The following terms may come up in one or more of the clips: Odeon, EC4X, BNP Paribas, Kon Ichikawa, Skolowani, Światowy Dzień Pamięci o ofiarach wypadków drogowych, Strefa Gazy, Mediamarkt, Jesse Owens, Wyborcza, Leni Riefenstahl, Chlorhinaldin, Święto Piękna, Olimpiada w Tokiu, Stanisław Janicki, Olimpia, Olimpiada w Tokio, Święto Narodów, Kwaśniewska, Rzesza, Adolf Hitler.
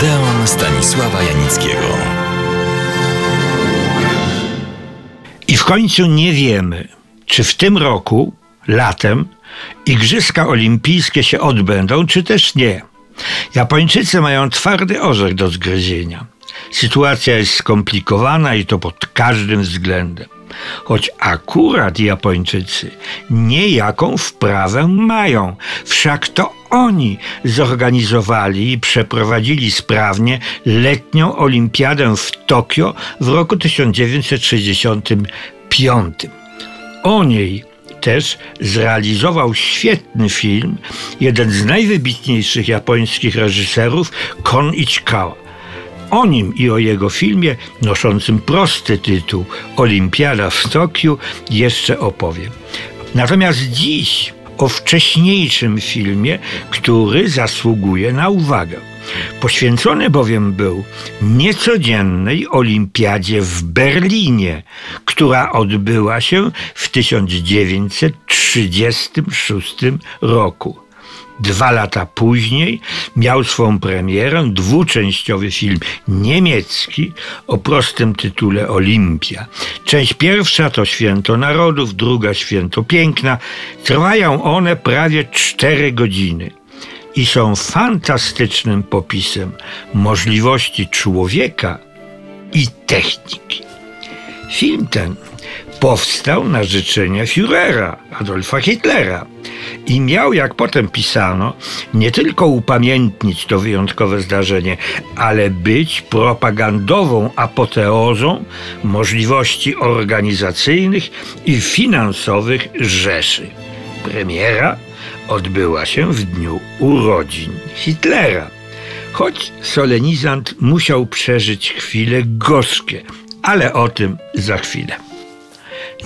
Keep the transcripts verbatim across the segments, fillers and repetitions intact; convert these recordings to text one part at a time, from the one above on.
Odeon Stanisława Janickiego. I w końcu nie wiemy, czy w tym roku, latem, Igrzyska Olimpijskie się odbędą, czy też nie. Japończycy mają twardy orzech do zgryzienia. Sytuacja jest skomplikowana i to pod każdym względem. Choć akurat Japończycy niejaką wprawę mają. Wszak to oni zorganizowali i przeprowadzili sprawnie letnią Olimpiadę w Tokio w roku tysiąc dziewięćset sześćdziesiątym piątym. O niej też zrealizował świetny film jeden z najwybitniejszych japońskich reżyserów, Kon Ichikawa. O nim i o jego filmie noszącym prosty tytuł Olimpiada w Tokiu jeszcze opowiem. Natomiast dziś o wcześniejszym filmie, który zasługuje na uwagę. Poświęcony bowiem był niecodziennej olimpiadzie w Berlinie, która odbyła się w tysiąc dziewięćset trzydziestym szóstym roku. Dwa lata później miał swą premierę dwuczęściowy film niemiecki o prostym tytule Olimpia. Część pierwsza to Święto Narodów, druga Święto Piękna. Trwają one prawie cztery godziny i są fantastycznym popisem możliwości człowieka i techniki. Film ten powstał na życzenie Führera, Adolfa Hitlera, i miał, jak potem pisano, nie tylko upamiętnić to wyjątkowe zdarzenie, ale być propagandową apoteozą możliwości organizacyjnych i finansowych Rzeszy. Premiera odbyła się w dniu urodzin Hitlera, choć solenizant musiał przeżyć chwile gorzkie, ale o tym za chwilę.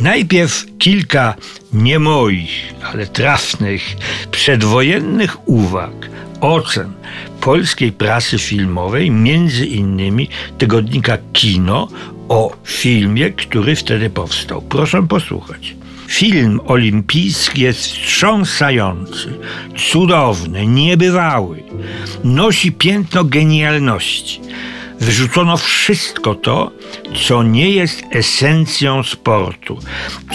Najpierw kilka nie moich, ale trafnych, przedwojennych uwag, ocen polskiej prasy filmowej, między innymi tygodnika Kino, o filmie, który wtedy powstał. Proszę posłuchać. Film olimpijski jest wstrząsający, cudowny, niebywały. Nosi piętno genialności. Wyrzucono wszystko to, co nie jest esencją sportu,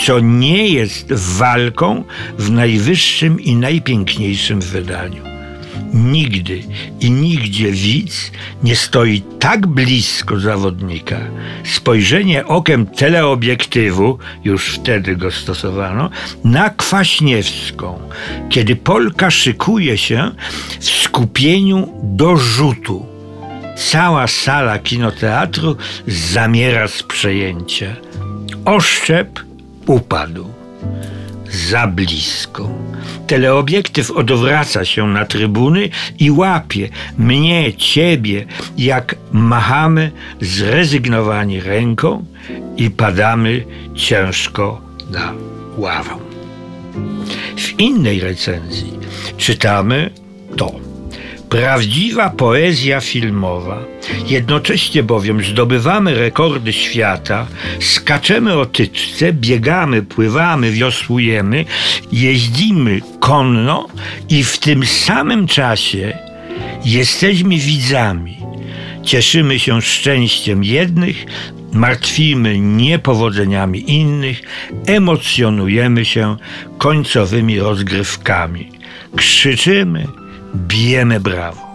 co nie jest walką w najwyższym i najpiękniejszym wydaniu. Nigdy i nigdzie widz nie stoi tak blisko zawodnika. Spojrzenie okiem teleobiektywu, już wtedy go stosowano, na Kwaśniewską, kiedy Polka szykuje się w skupieniu do rzutu. Cała sala kinoteatru zamiera z przejęcia. Oszczep upadł. Za blisko. Teleobiektyw odwraca się na trybuny i łapie mnie, ciebie, jak machamy zrezygnowani ręką i padamy ciężko na ławę. W innej recenzji czytamy to. Prawdziwa poezja filmowa. Jednocześnie bowiem zdobywamy rekordy świata, skaczemy o tyczce, biegamy, pływamy, wiosłujemy, jeździmy konno i w tym samym czasie jesteśmy widzami. Cieszymy się szczęściem jednych, martwimy niepowodzeniami innych, emocjonujemy się końcowymi rozgrywkami. Krzyczymy, bijemy brawo.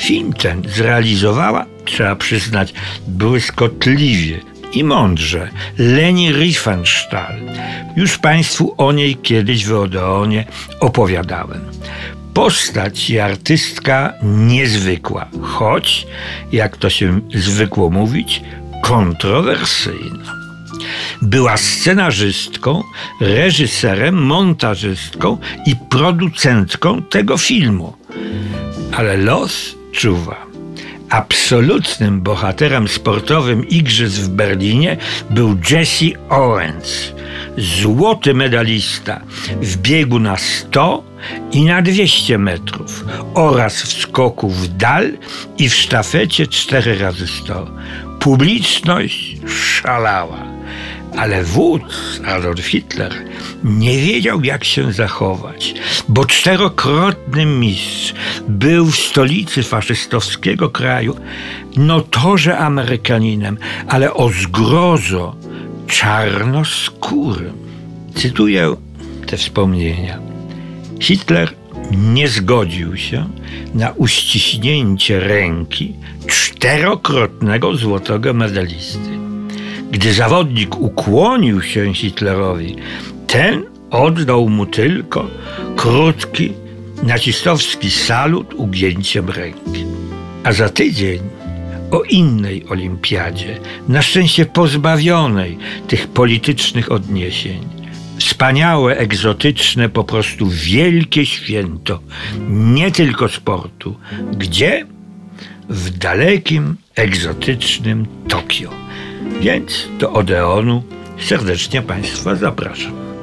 Film ten zrealizowała, trzeba przyznać, błyskotliwie i mądrze Leni Riefenstahl. Już Państwu o niej kiedyś w Odeonie opowiadałem. Postać i artystka niezwykła, choć, jak to się zwykło mówić, kontrowersyjna. Była scenarzystką, reżyserem, montażystką i producentką tego filmu. Ale los czuwa. Absolutnym bohaterem sportowym igrzysk w Berlinie był Jesse Owens, złoty medalista w biegu na sto i na dwieście metrów oraz w skoku w dal i w sztafecie cztery razy sto. Publiczność szalała. Ale wódz Adolf Hitler nie wiedział, jak się zachować, bo czterokrotny mistrz był w stolicy faszystowskiego kraju, no to, że Amerykaninem, ale o zgrozo czarnoskórym. Cytuję te wspomnienia. Hitler nie zgodził się na uściśnięcie ręki czterokrotnego złotego medalisty. Gdy zawodnik ukłonił się Hitlerowi, ten oddał mu tylko krótki, nazistowski salut ugięciem ręki. A za tydzień o innej olimpiadzie, na szczęście pozbawionej tych politycznych odniesień. Wspaniałe, egzotyczne, po prostu wielkie święto, nie tylko sportu. Gdzie? W dalekim, egzotycznym Tokio. Więc do Odeonu serdecznie Państwa zapraszam.